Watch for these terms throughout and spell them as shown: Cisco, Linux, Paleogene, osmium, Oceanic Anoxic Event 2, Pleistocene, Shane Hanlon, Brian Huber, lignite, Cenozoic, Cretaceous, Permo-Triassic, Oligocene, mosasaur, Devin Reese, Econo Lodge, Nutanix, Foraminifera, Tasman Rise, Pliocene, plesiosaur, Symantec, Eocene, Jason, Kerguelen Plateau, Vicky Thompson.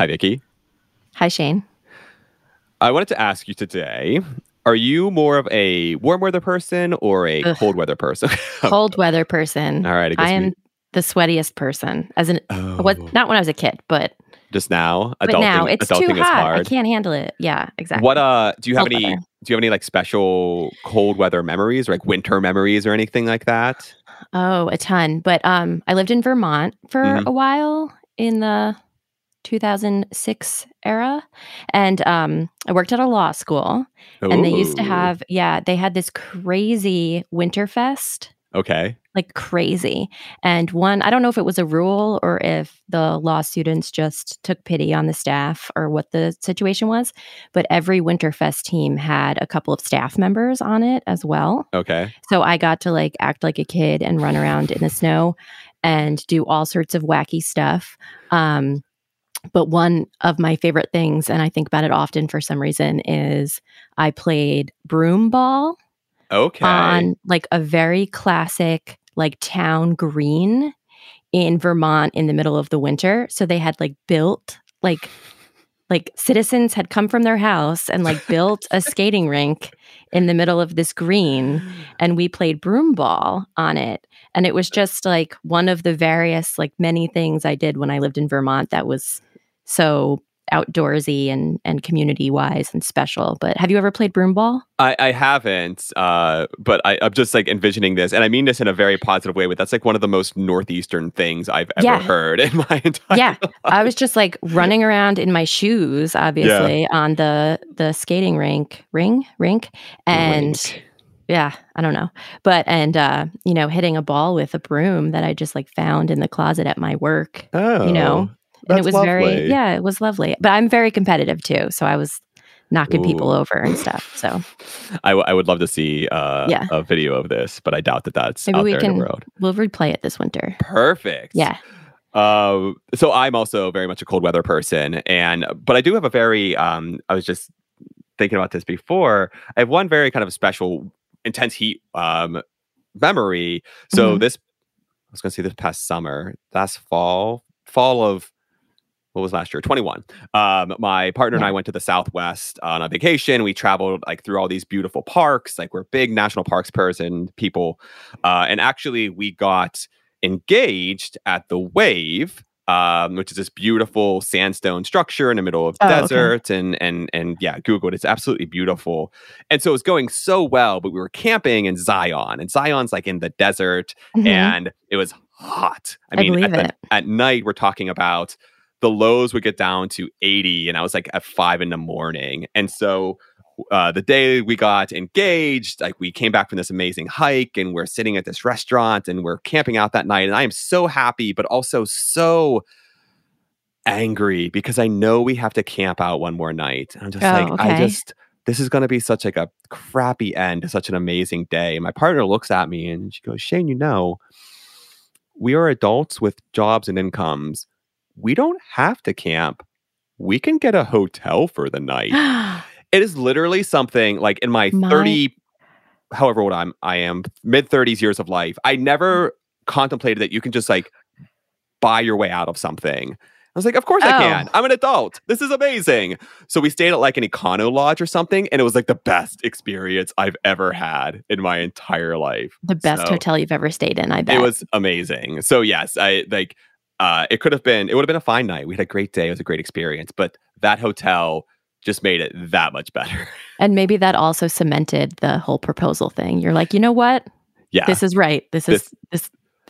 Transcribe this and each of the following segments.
Hi, Vicky. Hi, Shane. I wanted to ask you today, are you more of a warm weather person or a cold weather person? Cold weather person. All right. I am the sweatiest person. Not when I was a kid, but... Just now? But now, it's too hot. I can't handle it. Yeah, exactly. What do you have any like special cold weather memories or like winter memories or anything like that? Oh, a ton. But I lived in Vermont for a while in the 2006 era, and I worked at a law school. Ooh. And they used to have they had this crazy winter fest. Okay. Like crazy. And one, I don't know if it was a rule or if the law students just took pity on the staff or what the situation was, but every Winterfest team had a couple of staff members on it as well. Okay. So I got to like act like a kid and run around in the snow and do all sorts of wacky stuff. But one of my favorite things, and I think about it often for some reason, is I played broom ball. Okay. On like a very classic like town green in Vermont in the middle of the winter. So they had like built like citizens had come from their house and like built a skating rink in the middle of this green, and we played broom ball on it. And it was just like one of the various like many things I did when I lived in Vermont that was so outdoorsy and community-wise and special. But have you ever played broom ball? I haven't, but I'm just like envisioning this, and I mean this in a very positive way, but that's like one of the most Northeastern things I've ever heard in my entire life. I was just like running around in my shoes, obviously, on the skating rink, and I don't know. But, hitting a ball with a broom that I just like found in the closet at my work, and it was lovely. It was lovely. But I'm very competitive too, so I was knocking people over and stuff. So I would love to see a video of this, but I doubt that's maybe out there in the world. We'll replay it this winter. Perfect. Yeah. So I'm also very much a cold weather person, but I do have a very. I was just thinking about this before. I have one very kind of special intense heat memory. So I was going to say this past summer, last fall of, what was last year? 21. My partner and I went to the Southwest on a vacation. We traveled like through all these beautiful parks. Like, we're big national parks person people. And actually we got engaged at the Wave, which is this beautiful sandstone structure in the middle of desert. Okay. And Google it. It's absolutely beautiful. And so it was going so well, but we were camping in Zion, and Zion's like in the desert, and it was hot. I mean, at night we're talking about the lows would get down to 80, and I was like at 5 in the morning. And so the day we got engaged, like, we came back from this amazing hike, and we're sitting at this restaurant, and we're camping out that night, and I am so happy but also so angry because I know we have to camp out one more night. And I'm just this is going to be such like a crappy end to such an amazing day. And my partner looks at me and she goes, "Shane, we are adults with jobs and incomes. We don't have to camp. We can get a hotel for the night." It is literally something like in my 30, however old I am, mid-30s years of life, I never contemplated that you can just like buy your way out of something. I was like, of course I can. I'm an adult. This is amazing. So we stayed at like an Econo Lodge or something, and it was like the best experience I've ever had in my entire life. The best hotel you've ever stayed in, I bet. It was amazing. So yes, it would have been a fine night. We had a great day. It was a great experience, but that hotel just made it that much better. And maybe that also cemented the whole proposal thing. You're like, you know what? Yeah. This is right. This is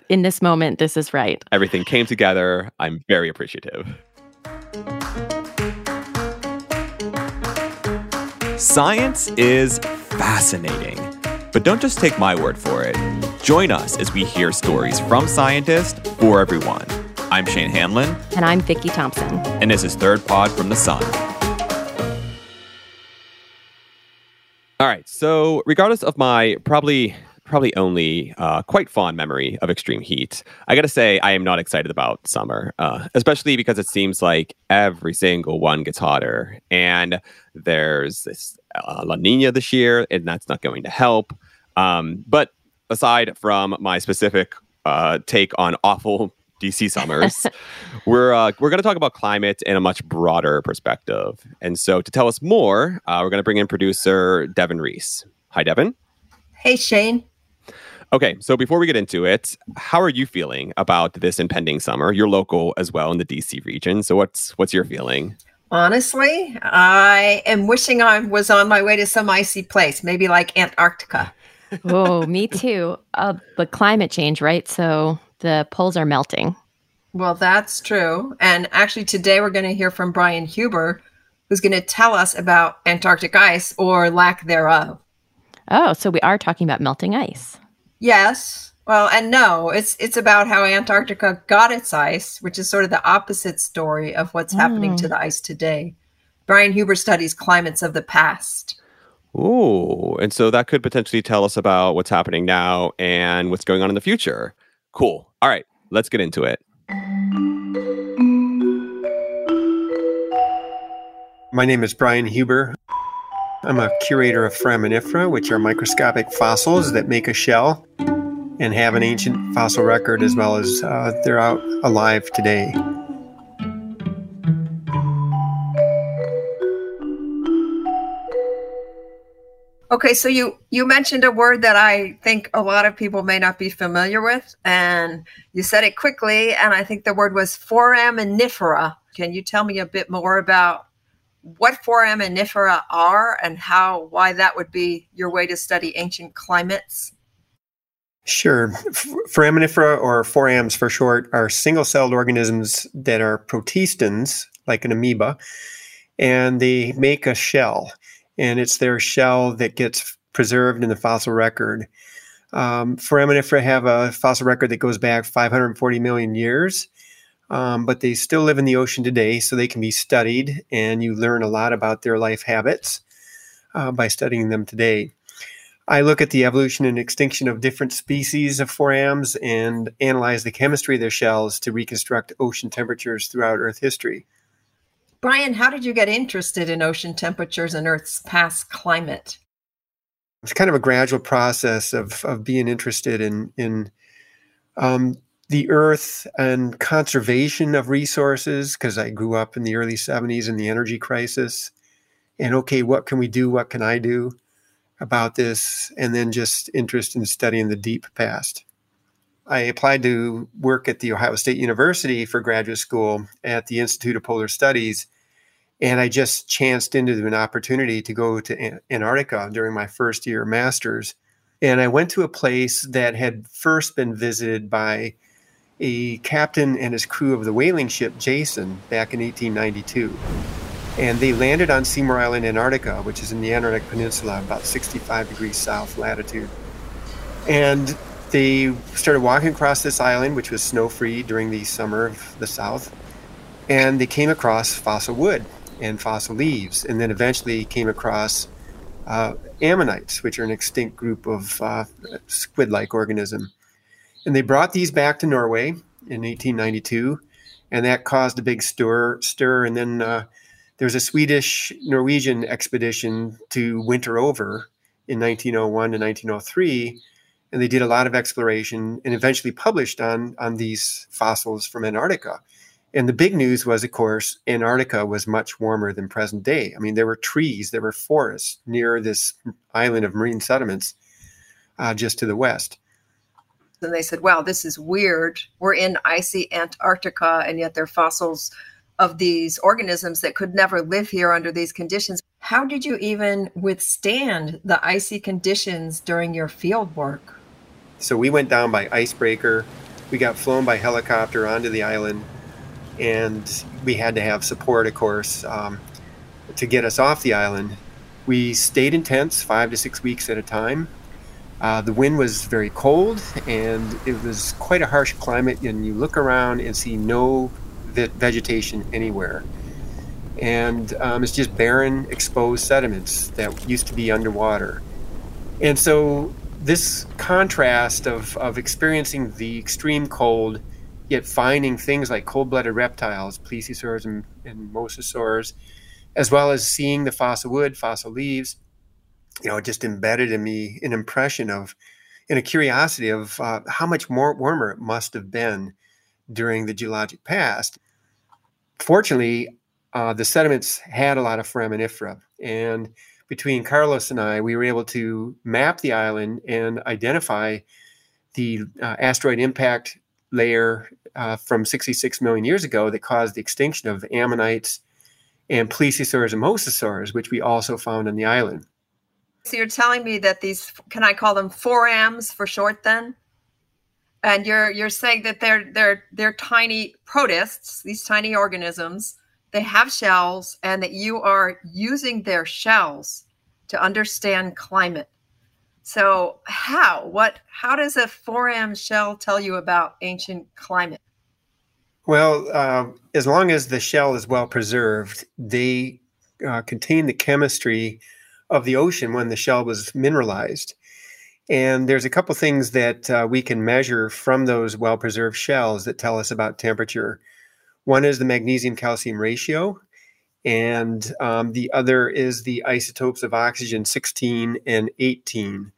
in this moment, this is right. Everything came together. I'm very appreciative. Science is fascinating, but don't just take my word for it. Join us as we hear stories from scientists for everyone. I'm Shane Hanlon. And I'm Vicky Thompson. And this is Third Pod from the Sun. All right, so regardless of my probably only quite fond memory of extreme heat, I gotta say I am not excited about summer, especially because it seems like every single one gets hotter, and there's this La Nina this year, and that's not going to help. But aside from my specific take on awful DC summers. We're going to talk about climate in a much broader perspective. And so to tell us more, we're going to bring in producer Devin Reese. Hi, Devin. Hey, Shane. Okay, so before we get into it, how are you feeling about this impending summer? You're local as well in the DC region. So what's your feeling? Honestly, I am wishing I was on my way to some icy place, maybe like Antarctica. Oh, me too. But climate change, right? So the poles are melting. Well, that's true. And actually today we're going to hear from Brian Huber, who's going to tell us about Antarctic ice or lack thereof. Oh, so we are talking about melting ice. Yes. Well, and no, it's about how Antarctica got its ice, which is sort of the opposite story of what's happening to the ice today. Brian Huber studies climates of the past. Ooh, and so that could potentially tell us about what's happening now and what's going on in the future. Cool. All right, let's get into it. My name is Brian Huber. I'm a curator of Foraminifera, which are microscopic fossils that make a shell and have an ancient fossil record, as well as they're out alive today. Okay, so you mentioned a word that I think a lot of people may not be familiar with, and you said it quickly, and I think the word was foraminifera. Can you tell me a bit more about what foraminifera are and why that would be your way to study ancient climates? Sure. Foraminifera, or forams for short, are single-celled organisms that are protistans, like an amoeba, and they make a shell. And it's their shell that gets preserved in the fossil record. Foraminifera have a fossil record that goes back 540 million years. But they still live in the ocean today, so they can be studied, and you learn a lot about their life habits by studying them today. I look at the evolution and extinction of different species of forams and analyze the chemistry of their shells to reconstruct ocean temperatures throughout Earth history. Brian, how did you get interested in ocean temperatures and Earth's past climate? It's kind of a gradual process of being interested in the earth and conservation of resources, because I grew up in the early 70s in the energy crisis. And okay, what can we do? What can I do about this? And then just interest in studying the deep past. I applied to work at The Ohio State University for graduate school at the Institute of Polar Studies. And I just chanced into an opportunity to go to Antarctica during my first year master's. And I went to a place that had first been visited by a captain and his crew of the whaling ship Jason back in 1892. And they landed on Seymour Island, Antarctica, which is in the Antarctic Peninsula, about 65 degrees south latitude. And they started walking across this island, which was snow-free during the summer of the south. And they came across fossil wood and fossil leaves, and then eventually came across ammonites, which are an extinct group of squid-like organism. And they brought these back to Norway in 1892, and that caused a big stir. And then there was a Swedish-Norwegian expedition to winter over in 1901 to 1903, and they did a lot of exploration and eventually published on these fossils from Antarctica. And the big news was, of course, Antarctica was much warmer than present day. I mean, there were trees, there were forests near this island of marine sediments just to the west. And they said, wow, this is weird. We're in icy Antarctica, and yet there are fossils of these organisms that could never live here under these conditions. How did you even withstand the icy conditions during your field work? So we went down by icebreaker. We got flown by helicopter onto the island, and we had to have support, of course, to get us off the island. We stayed in tents 5 to 6 weeks at a time. The wind was very cold, and it was quite a harsh climate, and you look around and see no vegetation anywhere. And it's just barren, exposed sediments that used to be underwater. And so this contrast of experiencing the extreme cold, yet finding things like cold-blooded reptiles, plesiosaurs and mosasaurs, as well as seeing the fossil wood, fossil leaves, it just embedded in me an impression of, and a curiosity of how much more warmer it must have been during the geologic past. Fortunately, the sediments had a lot of foraminifera, and between Carlos and I, we were able to map the island and identify the asteroid impact layer from 66 million years ago that caused the extinction of ammonites and plesiosaurs and mosasaurs, which we also found on the island. So you're telling me that these, can I call them forams for short then? And you're saying that they're tiny protists, these tiny organisms, they have shells, and that you are using their shells to understand climate. So how does a foram shell tell you about ancient climate? Well, as long as the shell is well preserved, they contain the chemistry of the ocean when the shell was mineralized. And there's a couple things that we can measure from those well-preserved shells that tell us about temperature. One is the magnesium-calcium ratio, and the other is the isotopes of oxygen 16 and 18.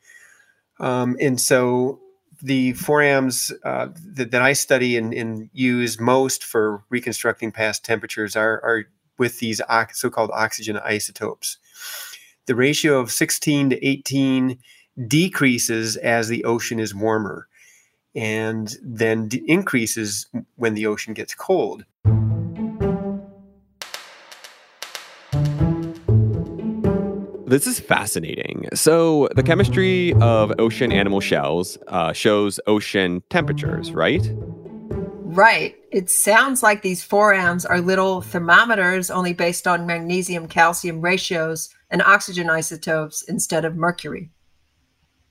And so the forams that I study and use most for reconstructing past temperatures are with these so-called oxygen isotopes. The ratio of 16 to 18 decreases as the ocean is warmer, and then increases when the ocean gets cold. This is fascinating. So the chemistry of ocean animal shells shows ocean temperatures, right? Right. It sounds like these forams are little thermometers only based on magnesium-calcium ratios and oxygen isotopes instead of mercury.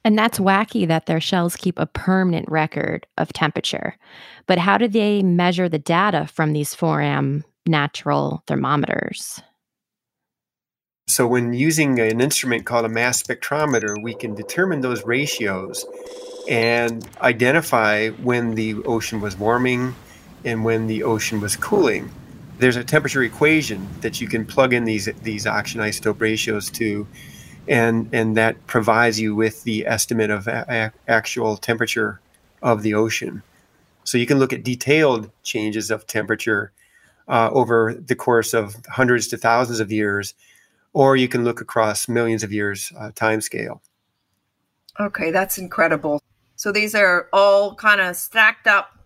And that's wacky that their shells keep a permanent record of temperature. But how do they measure the data from these foram natural thermometers? So when using an instrument called a mass spectrometer, we can determine those ratios and identify when the ocean was warming and when the ocean was cooling. There's a temperature equation that you can plug in these oxygen isotope ratios to, and that provides you with the estimate of actual temperature of the ocean. So you can look at detailed changes of temperature over the course of hundreds to thousands of years, or you can look across millions of years time scale. Okay, that's incredible. So these are all kind of stacked up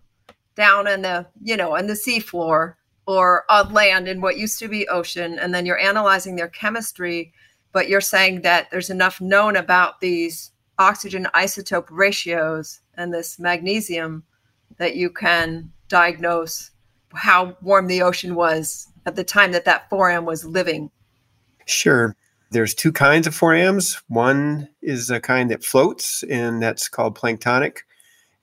down in the, in the seafloor or on land in what used to be ocean, and then you're analyzing their chemistry, but you're saying that there's enough known about these oxygen isotope ratios and this magnesium that you can diagnose how warm the ocean was at the time that foram was living. Sure. There's two kinds of forams. One is a kind that floats, and that's called planktonic.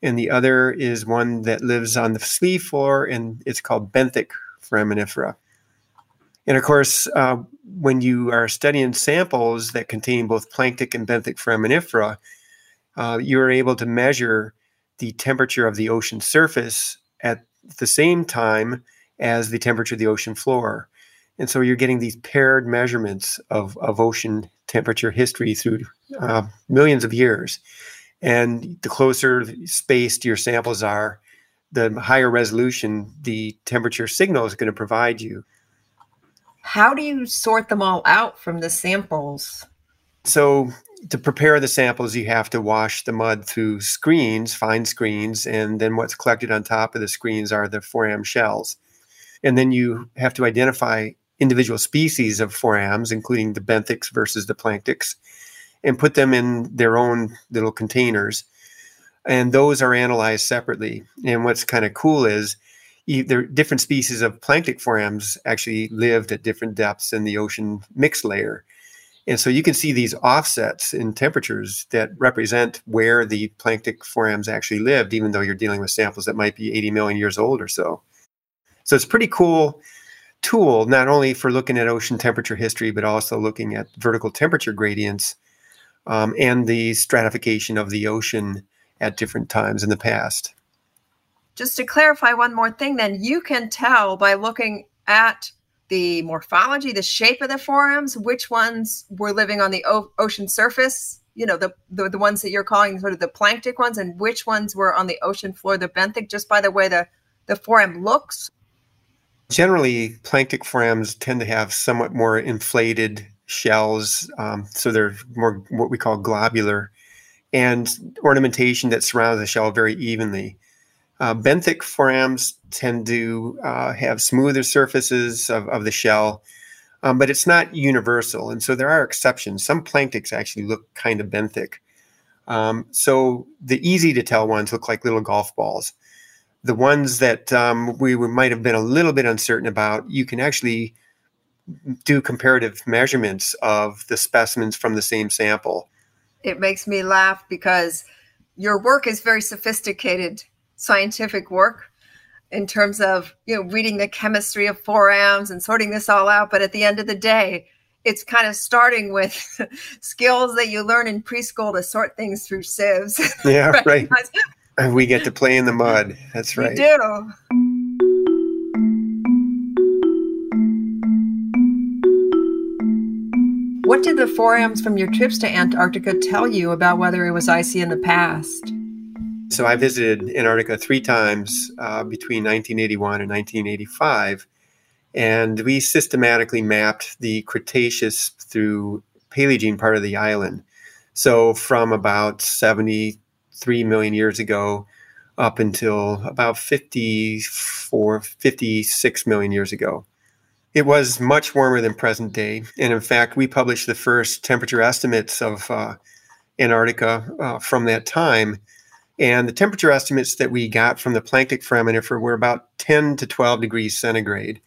And the other is one that lives on the sea floor, and it's called benthic foraminifera. And of course, when you are studying samples that contain both planktic and benthic foraminifera, you're able to measure the temperature of the ocean surface at the same time as the temperature of the ocean floor. And so you're getting these paired measurements of ocean temperature history through millions of years. And the closer spaced your samples are, the higher resolution the temperature signal is going to provide you. How do you sort them all out from the samples? So to prepare the samples, you have to wash the mud through screens, fine screens, and then what's collected on top of the screens are the foram shells. And then you have to identify individual species of forams, including the benthics versus the planktics, and put them in their own little containers. And those are analyzed separately. And what's kind of cool is different species of planktic forams actually lived at different depths in the ocean mix layer. And so you can see these offsets in temperatures that represent where the planktic forams actually lived, even though you're dealing with samples that might be 80 million years old or so. So it's a pretty cool tool, not only for looking at ocean temperature history, but also looking at vertical temperature gradients and the stratification of the ocean at different times in the past. Just to clarify one more thing, then, you can tell by looking at the morphology, the shape of the forams, which ones were living on the ocean surface, the ones that you're calling sort of the planktic ones, and which ones were on the ocean floor, the benthic, just by the way the the foram looks? Generally, planktic forams tend to have somewhat more inflated shells, so they're more what we call globular, and ornamentation that surrounds the shell very evenly. Benthic forams tend to have smoother surfaces of the shell, but it's not universal, and so there are exceptions. Some planktics actually look kind of benthic. So the easy-to-tell ones look like little golf balls. The ones that we might have been a little bit uncertain about, you can actually do comparative measurements of the specimens from the same sample. It makes me laugh because your work is very sophisticated scientific work in terms of, you know, reading the chemistry of forams and sorting this all out. But at the end of the day, it's kind of starting with skills that you learn in preschool to sort things through sieves. Yeah, right. We get to play in the mud. That's right. We do. What did the forams from your trips to Antarctica tell you about whether it was icy in the past? So I visited Antarctica 3 times between 1981 and 1985. And we systematically mapped the Cretaceous through Paleogene part of the island. So from about 73 million years ago up until about 54, 56 million years ago. It was much warmer than present day. And in fact, we published the first temperature estimates of Antarctica from that time. And the temperature estimates that we got from the planktic foraminifera were about 10 to 12 degrees centigrade.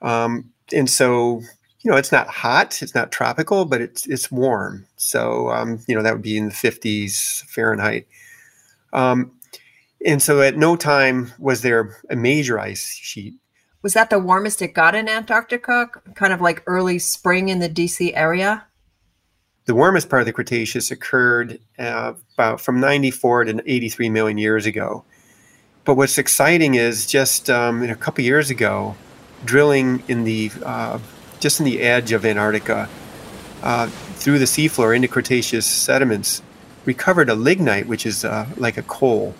And so, you know, it's not hot, it's not tropical, but it's warm. So, you know, that would be in the 50s Fahrenheit. And so at no time was there a major ice sheet. Was that the warmest it got in Antarctica? Kind of like early spring in the DC area? The warmest part of the Cretaceous occurred about from 94 to 83 million years ago. But what's exciting is just a couple years ago, drilling in the just in the edge of Antarctica through the seafloor into Cretaceous sediments, recovered a lignite, which is like a coal,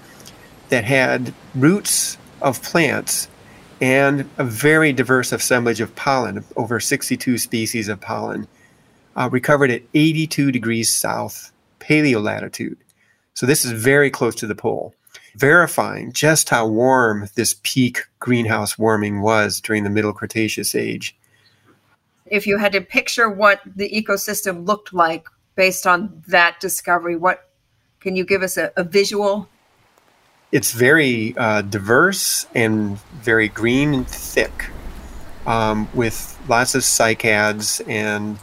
that had roots of plants and a very diverse assemblage of pollen, over 62 species of pollen, recovered at 82 degrees south paleolatitude. So this is very close to the pole, verifying just how warm this peak greenhouse warming was during the Middle Cretaceous age. If you had to picture what the ecosystem looked like based on that discovery, what can you give us a visual? It's very diverse and very green and thick, with lots of cycads and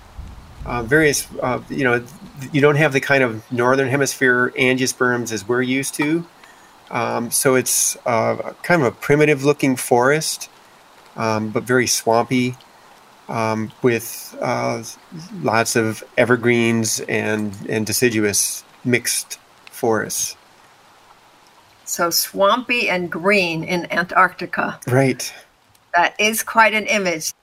various, you know, you don't have the kind of northern hemisphere angiosperms as we're used to. So it's kind of a primitive-looking forest, but very swampy, with lots of evergreens and deciduous mixed forests. So swampy and green in Antarctica. Right. That is quite an image.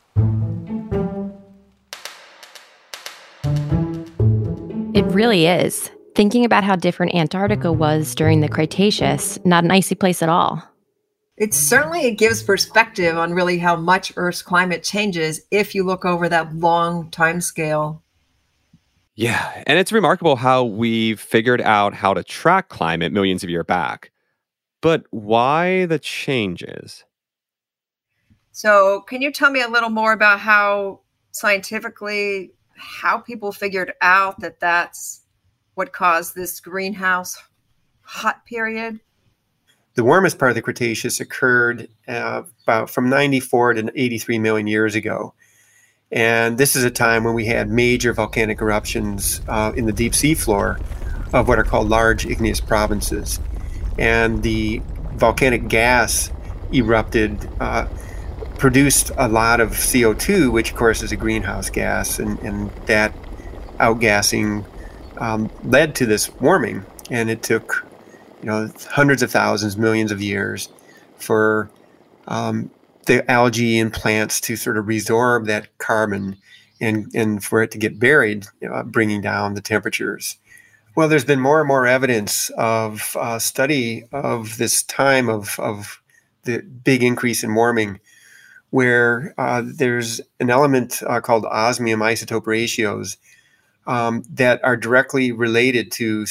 It really is. Thinking about how different Antarctica was during the Cretaceous, not an icy place at all. It certainly gives perspective on really how much Earth's climate changes if you look over that long time scale. Yeah, and it's remarkable how we've figured out how to track climate millions of years back. But why the changes? So can you tell me a little more about how scientifically, how people figured out that that's what caused this greenhouse hot period? The warmest part of the Cretaceous occurred about from 94 to 83 million years ago. And this is a time when we had major volcanic eruptions in the deep sea floor of what are called large igneous provinces. And the volcanic gas erupted, produced a lot of CO2, which of course is a greenhouse gas, and that outgassing led to this warming, and it took, you know, hundreds of thousands, millions of years for the algae and plants to sort of resorb that carbon and for it to get buried, bringing down the temperatures. Well, there's been more and more evidence of study of this time of the big increase in warming, where there's an element called osmium isotope ratios that are directly related to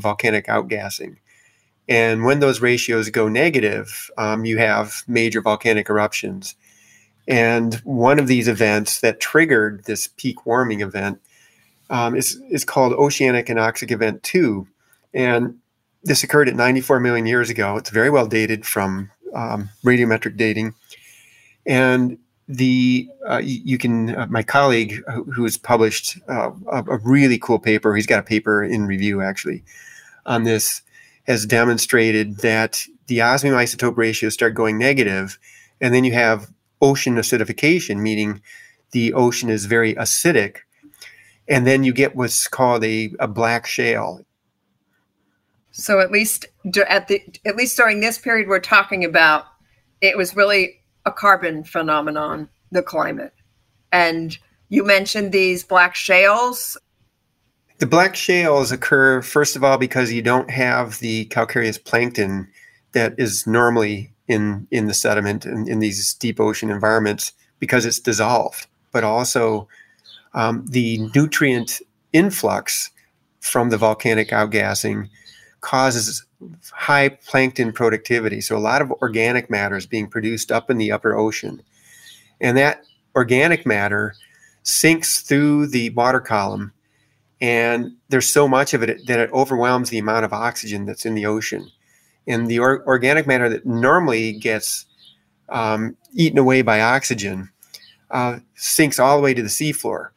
volcanic outgassing. And when those ratios go negative, you have major volcanic eruptions. And one of these events that triggered this peak warming event is called Oceanic Anoxic Event 2. And this occurred at 94 million years ago. It's very well dated from radiometric dating. And the you can my colleague who has published a really cool paper, he's got a paper in review actually on this, has demonstrated that the osmium isotope ratios start going negative, and then you have ocean acidification, meaning the ocean is very acidic, and then you get what's called a black shale. So at least during this period we're talking about, it was really a carbon phenomenon, the climate. And you mentioned these black shales. The black shales occur, first of all, because you don't have the calcareous plankton that is normally in the sediment in these deep ocean environments, because it's dissolved. But also the nutrient influx from the volcanic outgassing causes high plankton productivity. So a lot of organic matter is being produced up in the upper ocean. And that organic matter sinks through the water column. And there's so much of it that it overwhelms the amount of oxygen that's in the ocean. And the organic matter that normally gets eaten away by oxygen sinks all the way to the seafloor.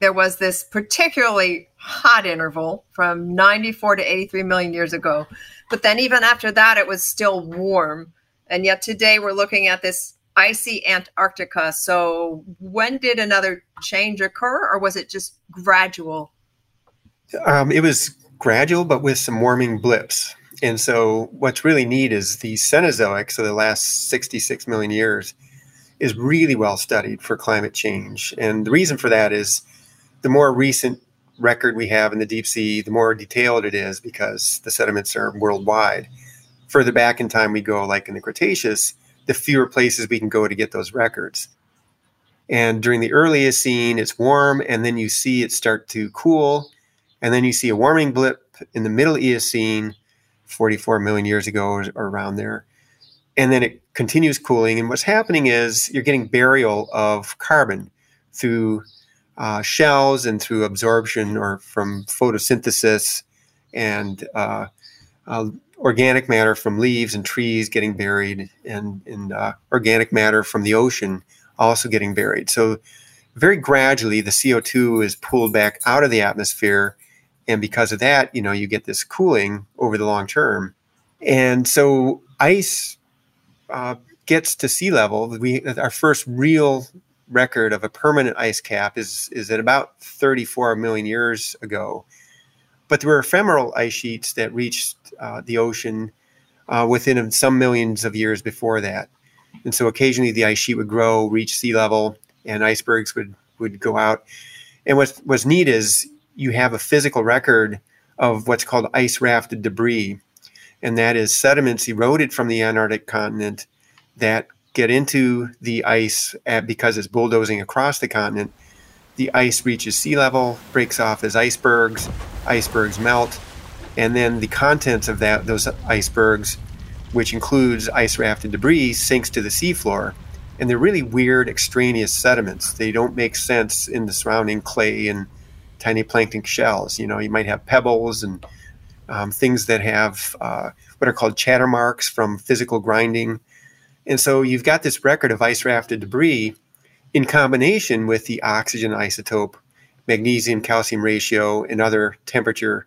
There was this particularly hot interval from 94 to 83 million years ago. But then even after that, it was still warm. And yet today we're looking at this icy Antarctica. So when did another change occur, or was it just gradual? It was gradual, but with some warming blips. And so what's really neat is the Cenozoic, so the last 66 million years, is really well studied for climate change. And the reason for that is the more recent record we have in the deep sea, the more detailed it is because the sediments are worldwide. Further back in time we go, like in the Cretaceous, the fewer places we can go to get those records. And during the Earliocene, it's warm, and then you see it start to cool, and then you see a warming blip in the Middle Eocene, 44 million years ago or around there. And then it continues cooling. And what's happening is you're getting burial of carbon through shells and through absorption or from photosynthesis, and organic matter from leaves and trees getting buried, and organic matter from the ocean also getting buried. So very gradually, the CO2 is pulled back out of the atmosphere. And because of that, you know, you get this cooling over the long term. And so ice gets to sea level. Our first real record of a permanent ice cap is at about 34 million years ago. But there were ephemeral ice sheets that reached the ocean within some millions of years before that. And so occasionally the ice sheet would grow, reach sea level, and icebergs would go out. And what's neat is you have a physical record of what's called ice rafted debris. And that is sediments eroded from the Antarctic continent that get into the ice because it's bulldozing across the continent. The ice reaches sea level, breaks off as icebergs, icebergs melt, and then the contents of those icebergs, which includes ice rafted debris, sinks to the seafloor. And they're really weird extraneous sediments. They don't make sense in the surrounding clay and tiny plankton shells. You know, you might have pebbles and things that have what are called chatter marks from physical grinding. And so you've got this record of ice rafted debris in combination with the oxygen isotope, magnesium-calcium ratio, and other temperature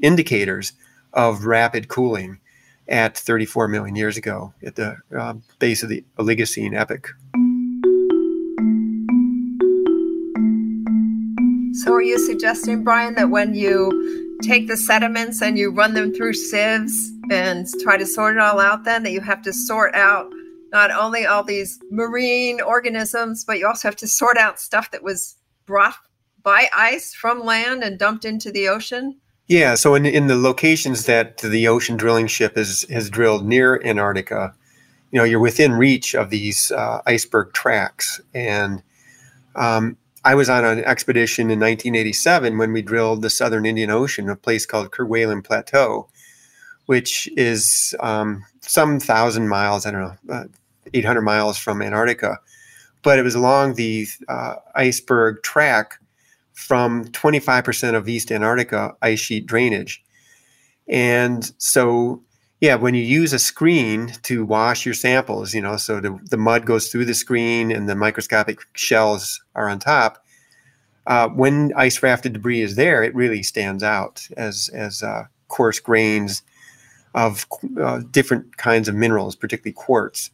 indicators of rapid cooling at 34 million years ago at the base of the Oligocene epoch. So are you suggesting, Brian, that when you take the sediments and you run them through sieves and try to sort it all out, then that you have to sort out not only all these marine organisms, but you also have to sort out stuff that was brought by ice from land and dumped into the ocean? Yeah, so in the locations that the ocean drilling ship has drilled near Antarctica, you know, you're within reach of these iceberg tracks. And I was on an expedition in 1987 when we drilled the southern Indian Ocean, a place called Kerguelen Plateau, which is some 1,000 miles, I don't know, 800 miles from Antarctica. But it was along the iceberg track from 25% of East Antarctica ice sheet drainage. And so, yeah, when you use a screen to wash your samples, you know, so the mud goes through the screen and the microscopic shells are on top, when ice rafted debris is there, it really stands out as coarse grains of different kinds of minerals, particularly quartz,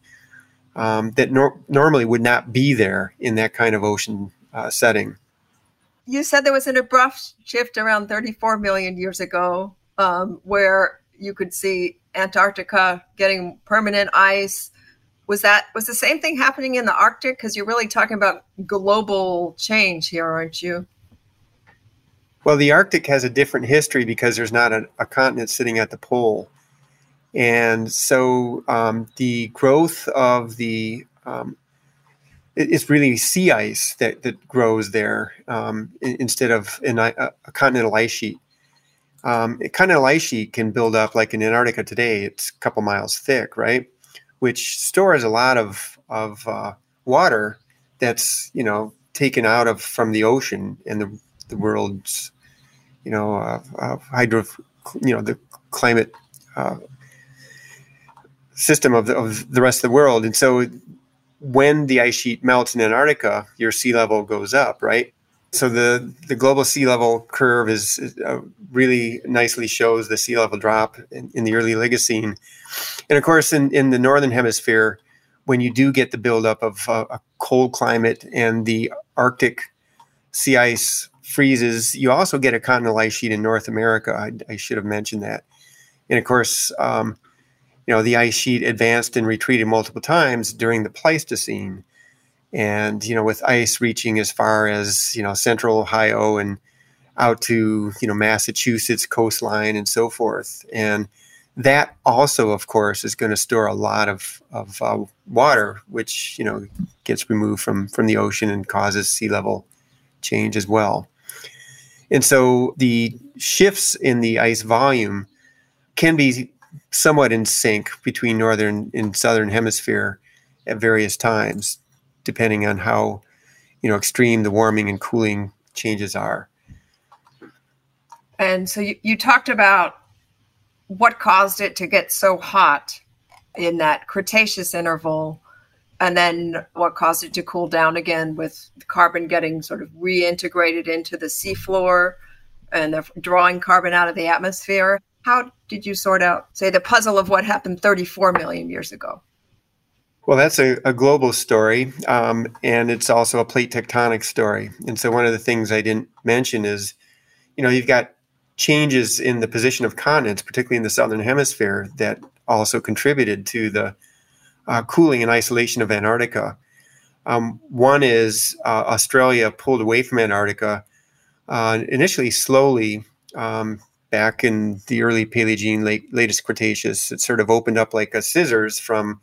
that normally would not be there in that kind of ocean setting. You said there was an abrupt shift around 34 million years ago where you could see Antarctica getting permanent ice. Was the same thing happening in the Arctic? Because you're really talking about global change here, aren't you? Well, the Arctic has a different history because there's not a continent sitting at the pole. And so the growth of the it's really sea ice that grows there instead of a continental ice sheet. A continental ice sheet can build up, like in Antarctica today, it's a couple miles thick, right? Which stores a lot of water that's, you know, taken out from the ocean and the world's, you know, the climate system of the rest of the world. And so when the ice sheet melts in Antarctica, your sea level goes up, right? So the global sea level curve is really nicely shows the sea level drop in the early Oligocene. And of course, in the northern hemisphere, when you do get the buildup of a cold climate and the Arctic sea ice freezes, you also get a continental ice sheet in North America. I should have mentioned that. And of course, you know, the ice sheet advanced and retreated multiple times during the Pleistocene. And, you know, with ice reaching as far as, you know, central Ohio and out to, you know, Massachusetts coastline and so forth. And that also, of course, is going to store a lot of water, which, you know, gets removed from the ocean and causes sea level change as well. And so the shifts in the ice volume can be somewhat in sync between northern and southern hemisphere at various times, depending on how, you know, extreme the warming and cooling changes are. And so you talked about what caused it to get so hot in that Cretaceous interval, and then what caused it to cool down again with carbon getting sort of reintegrated into the seafloor and they're drawing carbon out of the atmosphere. How did you sort out, say, the puzzle of what happened 34 million years ago? Well, that's a global story, and it's also a plate tectonic story. And so one of the things I didn't mention is, you know, you've got changes in the position of continents, particularly in the southern hemisphere, that also contributed to the cooling and isolation of Antarctica. One is Australia pulled away from Antarctica, initially slowly, back in the early Paleogene, latest Cretaceous. It sort of opened up like a scissors from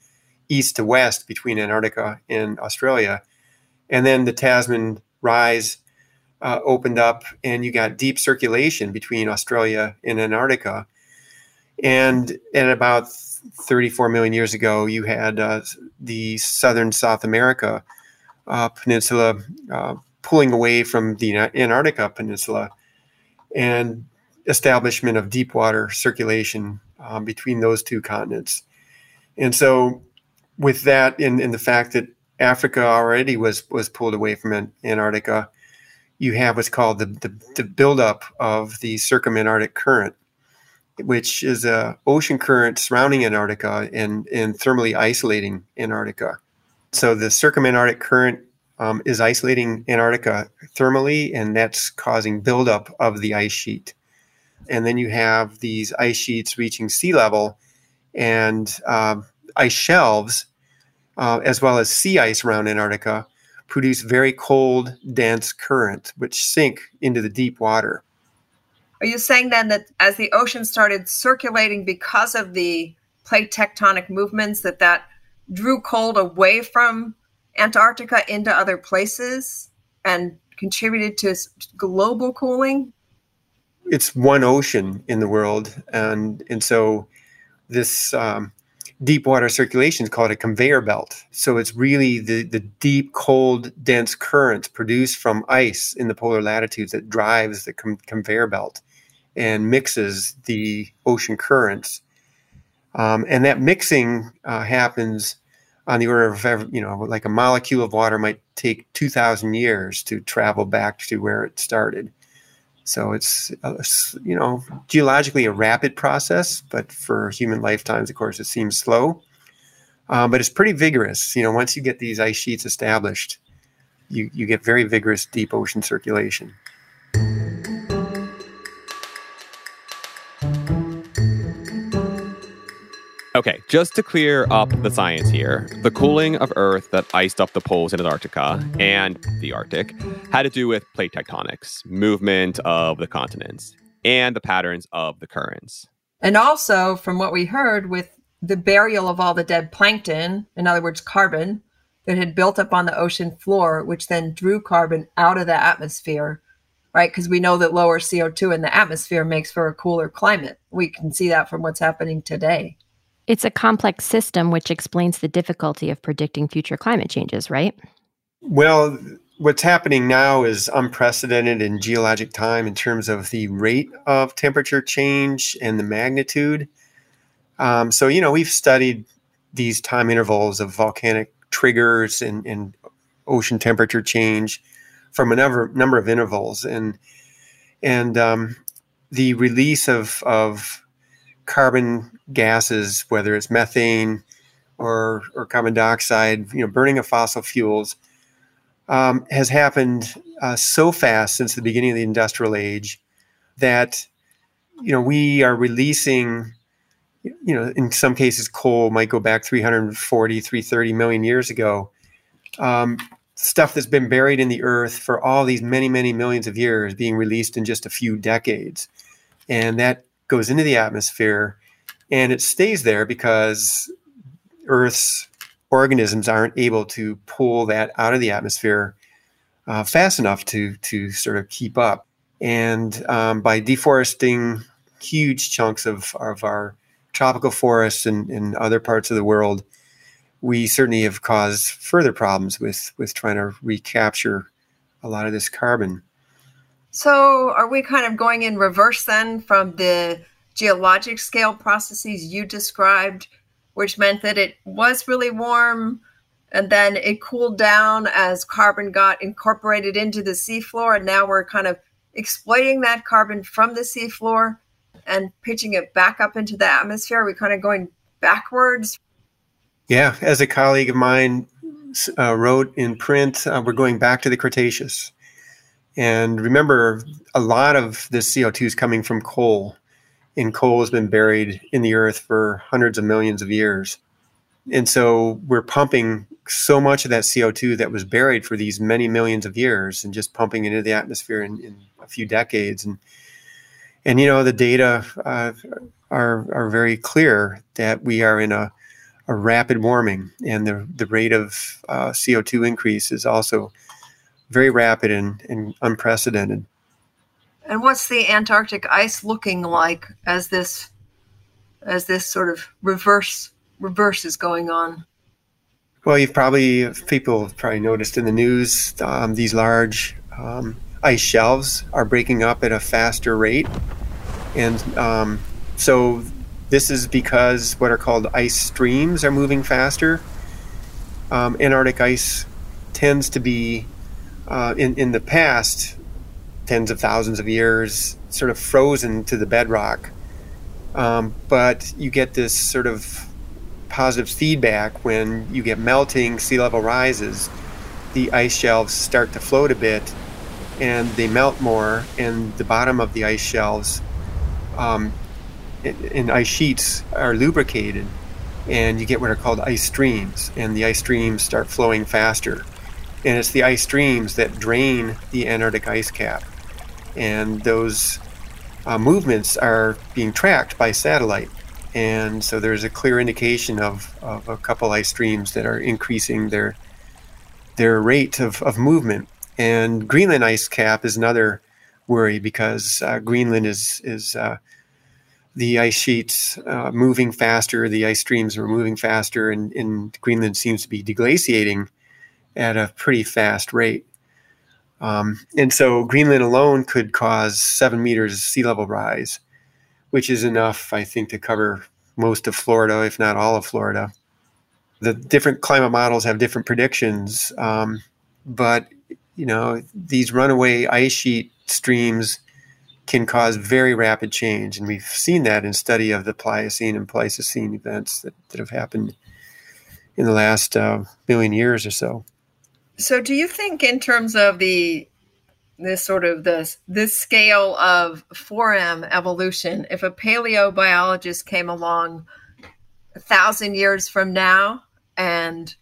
east to west between Antarctica and Australia. And then the Tasman Rise opened up, and you got deep circulation between Australia and Antarctica. And at about 34 million years ago, you had the southern South America peninsula pulling away from the Antarctica peninsula, and establishment of deep water circulation between those two continents. And so with that and the fact that Africa already was pulled away from Antarctica, you have what's called the buildup of the Circum Antarctic Current, which is an ocean current surrounding Antarctica and thermally isolating Antarctica. So the Circum Antarctic Current is isolating Antarctica thermally, and that's causing buildup of the ice sheet. And then you have these ice sheets reaching sea level and ice shelves, as well as sea ice around Antarctica, produce very cold, dense currents which sink into the deep water. Are you saying then that as the ocean started circulating because of the plate tectonic movements, that drew cold away from Antarctica into other places and contributed to global cooling? It's one ocean in the world. And so this deep water circulation is called a conveyor belt. So it's really the deep, cold, dense currents produced from ice in the polar latitudes that drives the conveyor belt and mixes the ocean currents. And that mixing happens on the order of, like a molecule of water might take 2,000 years to travel back to where it started. So it's, geologically a rapid process, but for human lifetimes, of course, it seems slow. But it's pretty vigorous. Once you get these ice sheets established, you get very vigorous deep ocean circulation. Okay, just to clear up the science here, the cooling of Earth that iced up the poles in Antarctica and the Arctic had to do with plate tectonics, movement of the continents, and the patterns of the currents. And also, from what we heard, with the burial of all the dead plankton, in other words, carbon, that had built up on the ocean floor, which then drew carbon out of the atmosphere, right? Because we know that lower CO2 in the atmosphere makes for a cooler climate. We can see that from what's happening today. It's a complex system, which explains the difficulty of predicting future climate changes, right? Well, what's happening now is unprecedented in geologic time in terms of the rate of temperature change and the magnitude. We've studied these time intervals of volcanic triggers and ocean temperature change from a number of intervals. And the release of carbon gases, whether it's methane or carbon dioxide, burning of fossil fuels, has happened so fast since the beginning of the industrial age that, we are releasing, in some cases, coal might go back 330 million years ago. Stuff that's been buried in the earth for all these many, many millions of years being released in just a few decades. And that goes into the atmosphere, and it stays there because Earth's organisms aren't able to pull that out of the atmosphere fast enough to sort of keep up. And by deforesting huge chunks of our tropical forests and other parts of the world, we certainly have caused further problems with trying to recapture a lot of this carbon. So are we kind of going in reverse then from the geologic scale processes you described, which meant that it was really warm and then it cooled down as carbon got incorporated into the seafloor, and now we're kind of exploiting that carbon from the seafloor and pitching it back up into the atmosphere? Are we kind of going backwards? Yeah, as a colleague of mine wrote in print, we're going back to the Cretaceous. And remember, a lot of this CO2 is coming from coal, and coal has been buried in the earth for hundreds of millions of years. And so we're pumping so much of that CO2 that was buried for these many millions of years and just pumping it into the atmosphere in a few decades. And the data are very clear that we are in a rapid warming, and the rate of CO2 increase is also very rapid and unprecedented. And what's the Antarctic ice looking like as this sort of reverse is going on? Well, people have probably noticed in the news these large ice shelves are breaking up at a faster rate, and so this is because what are called ice streams are moving faster. Antarctic ice tends to be in the past, tens of thousands of years, sort of frozen to the bedrock. But you get this sort of positive feedback when you get melting, sea level rises, the ice shelves start to float a bit, and they melt more, and the bottom of the ice shelves and ice sheets are lubricated, and you get what are called ice streams, and the ice streams start flowing faster. And it's the ice streams that drain the Antarctic ice cap. And those movements are being tracked by satellite. And so there's a clear indication of a couple ice streams that are increasing their rate of movement. And Greenland ice cap is another worry because Greenland is the ice sheets moving faster, the ice streams are moving faster, and Greenland seems to be deglaciating at a pretty fast rate. And so Greenland alone could cause 7 meters sea level rise, which is enough, I think, to cover most of Florida, if not all of Florida. The different climate models have different predictions, but you know, these runaway ice sheet streams can cause very rapid change, and we've seen that in study of the Pliocene and Pleistocene events that have happened in the last million years or so. So do you think in terms of this scale of 4M evolution, if a paleobiologist came along 1,000 years from now and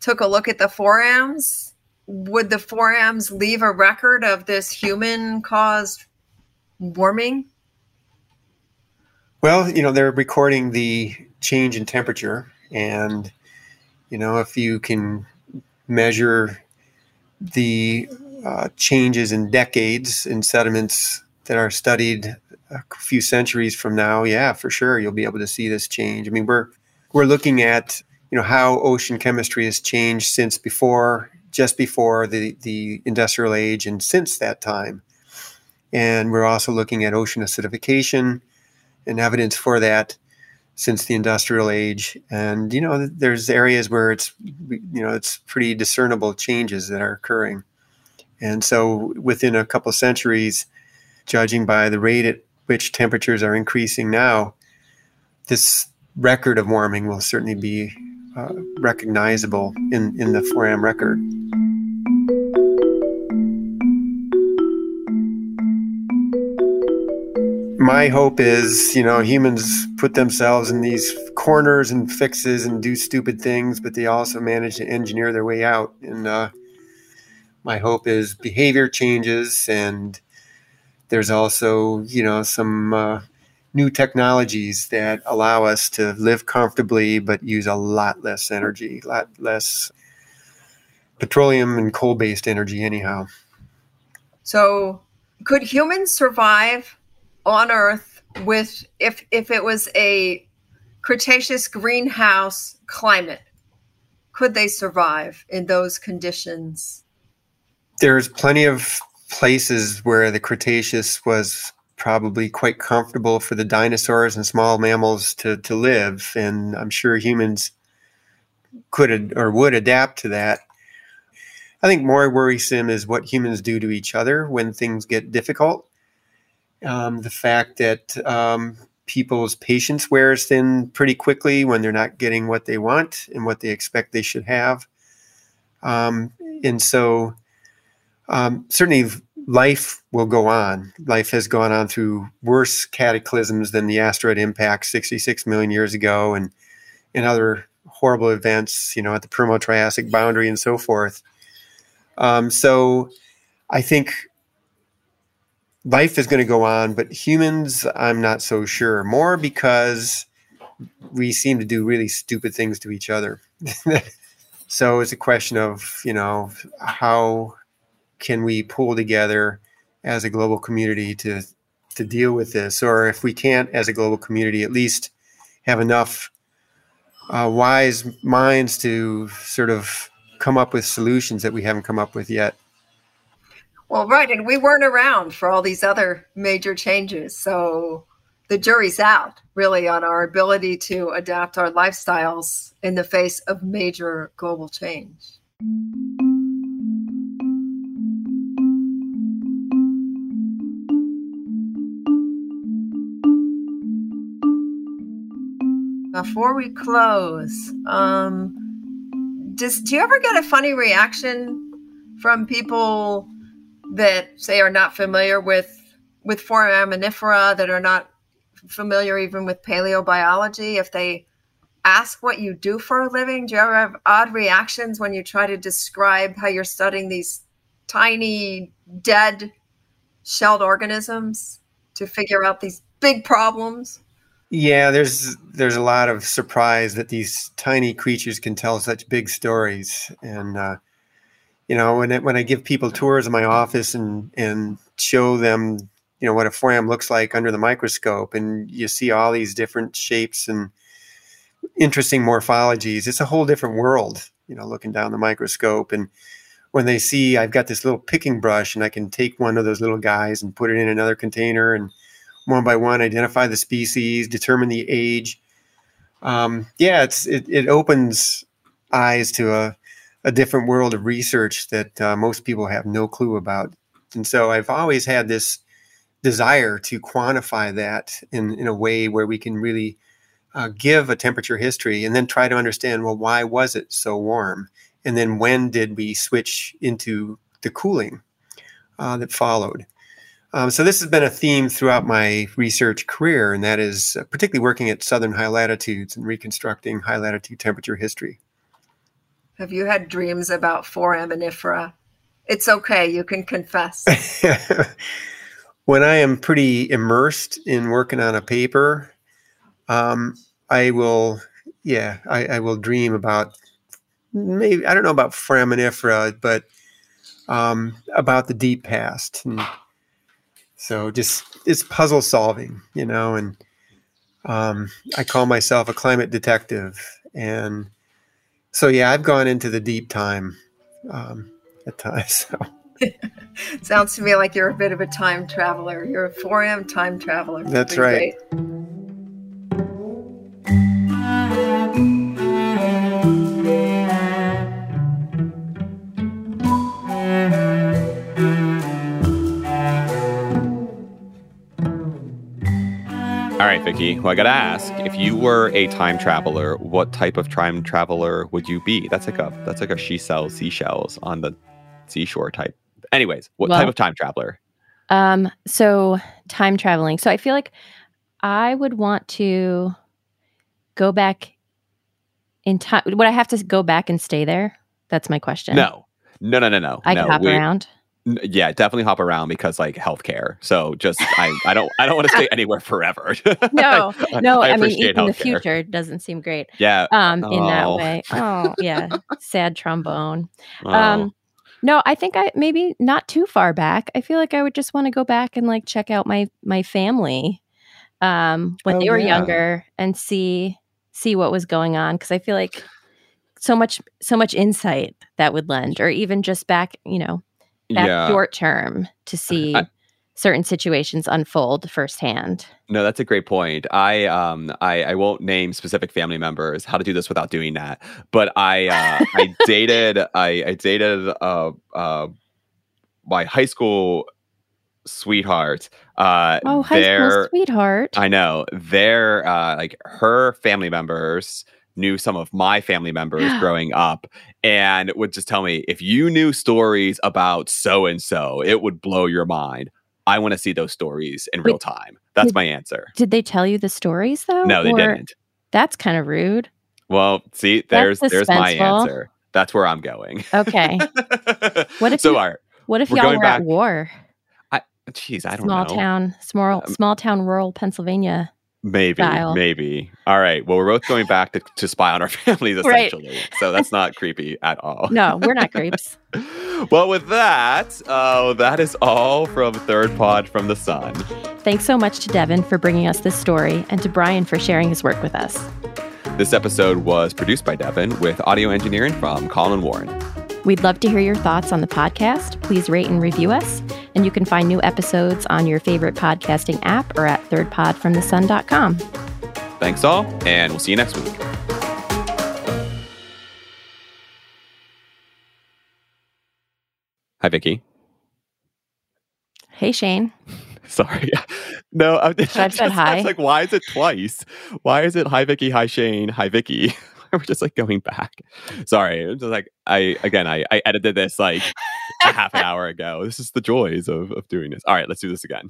took a look at the 4Ms, would the 4Ms leave a record of this human-caused warming? Well, you know, they're recording the change in temperature, and, you know, if you can measure the changes in decades in sediments that are studied a few centuries from now, yeah, for sure, you'll be able to see this change. I mean, we're looking at, you know, how ocean chemistry has changed since before the industrial age and since that time. And we're also looking at ocean acidification and evidence for that since the industrial age. And, you know, there's areas where it's pretty discernible changes that are occurring. And so within a couple of centuries, judging by the rate at which temperatures are increasing now, this record of warming will certainly be recognizable in the 4M record. My hope is, you know, humans put themselves in these corners and fixes and do stupid things, but they also manage to engineer their way out. And my hope is behavior changes, and there's also, you know, some new technologies that allow us to live comfortably but use a lot less energy, a lot less petroleum and coal-based energy anyhow. So could humans survive on Earth with if it was a Cretaceous greenhouse climate? Could they survive in those conditions? There's plenty of places where the Cretaceous was probably quite comfortable for the dinosaurs and small mammals to live. And I'm sure humans could or would adapt to that. I think more worrisome is what humans do to each other when things get difficult. The fact that people's patience wears thin pretty quickly when they're not getting what they want and what they expect they should have. And so certainly life will go on. Life has gone on through worse cataclysms than the asteroid impact 66 million years ago and other horrible events, you know, at the Permo-Triassic boundary and so forth. So I think life is going to go on, but humans, I'm not so sure. More because we seem to do really stupid things to each other. So it's a question of, you know, how can we pull together as a global community to deal with this? Or if we can't as a global community, at least have enough wise minds to sort of come up with solutions that we haven't come up with yet. Well, right, and we weren't around for all these other major changes, so the jury's out, really, on our ability to adapt our lifestyles in the face of major global change. Before we close, do you ever get a funny reaction from people that say are not familiar with Foraminifera, that are not familiar even with paleobiology? If they ask what you do for a living, do you ever have odd reactions when you try to describe how you're studying these tiny, dead, shelled organisms? to figure out these big problems. Yeah, there's a lot of surprise that these tiny creatures can tell such big stories. And you know, when I give people tours of my office and show them, you know, what a foram looks like under the microscope, and you see all these different shapes and interesting morphologies, it's a whole different world, you know, looking down the microscope. And when they see I've got this little picking brush and I can take one of those little guys and put it in another container and one by one identify the species, determine the age, it opens eyes to a different world of research that most people have no clue about. And so I've always had this desire to quantify that in a way where we can really give a temperature history and then try to understand, well, why was it so warm? And then when did we switch into the cooling that followed? So this has been a theme throughout my research career, and that is particularly working at southern high latitudes and reconstructing high latitude temperature history. Have you had dreams about Foraminifera? It's okay, you can confess. When I am pretty immersed in working on a paper, I will dream about, maybe, I don't know about Foraminifera, but about the deep past. And so just, it's puzzle solving, you know, and I call myself a climate detective. And so, yeah, I've gone into the deep time at times. So. Sounds to me like you're a bit of a time traveler. You're a 4M time traveler. That's right. Great. All right, Vicki. Well, I got to ask, if you were a time traveler, what type of time traveler would you be? That's like a she sells seashells on the seashore type. Anyways, what type of time traveler? So time traveling. So I feel like I would want to go back in time. Would I have to go back and stay there? That's my question. No. I could hop around. Yeah, definitely hop around because like healthcare. So just I don't want to stay anywhere forever. No. I mean, even the future doesn't seem great. Yeah. In that way. Oh, yeah. Sad trombone. No, I think I maybe not too far back. I feel like I would just want to go back and like check out my family when they were younger and see what was going on, because I feel like so much insight that would lend, or even just back, you know. Short term to see certain situations unfold firsthand. No, that's a great point. I won't name specific family members. How to do this without doing that? But I dated my high school sweetheart. High school sweetheart. I know. Their like her family members knew some of my family members growing up, and would just tell me, if you knew stories about so-and-so, it would blow your mind. I want to see those stories in real time. That's my answer. Did they tell you the stories, though? No, they didn't. That's kind of rude. Well, see, there's my answer. That's where I'm going. Okay. What if y'all were at war? I don't know. Small town, rural Pennsylvania. Maybe. All right. Well, we're both going back to spy on our families, essentially. Right. So that's not creepy at all. No, we're not creeps. Well, with that, that is all from Third Pod from the Sun. Thanks so much to Devin for bringing us this story, and to Brian for sharing his work with us. This episode was produced by Devin, with audio engineering from Colin Warren. We'd love to hear your thoughts on the podcast. Please rate and review us. And you can find new episodes on your favorite podcasting app or at thirdpodfromthesun.com. Thanks all, and we'll see you next week. Hi, Vicki. Hey, Shane. Sorry. No, I've said hi. I was like, why is it twice? Why is it hi, Vicki, hi, Shane, hi, Vicki? We're just like going back. Sorry, just like I edited this like a half an hour ago. This is the joys of doing this. All right, let's do this again.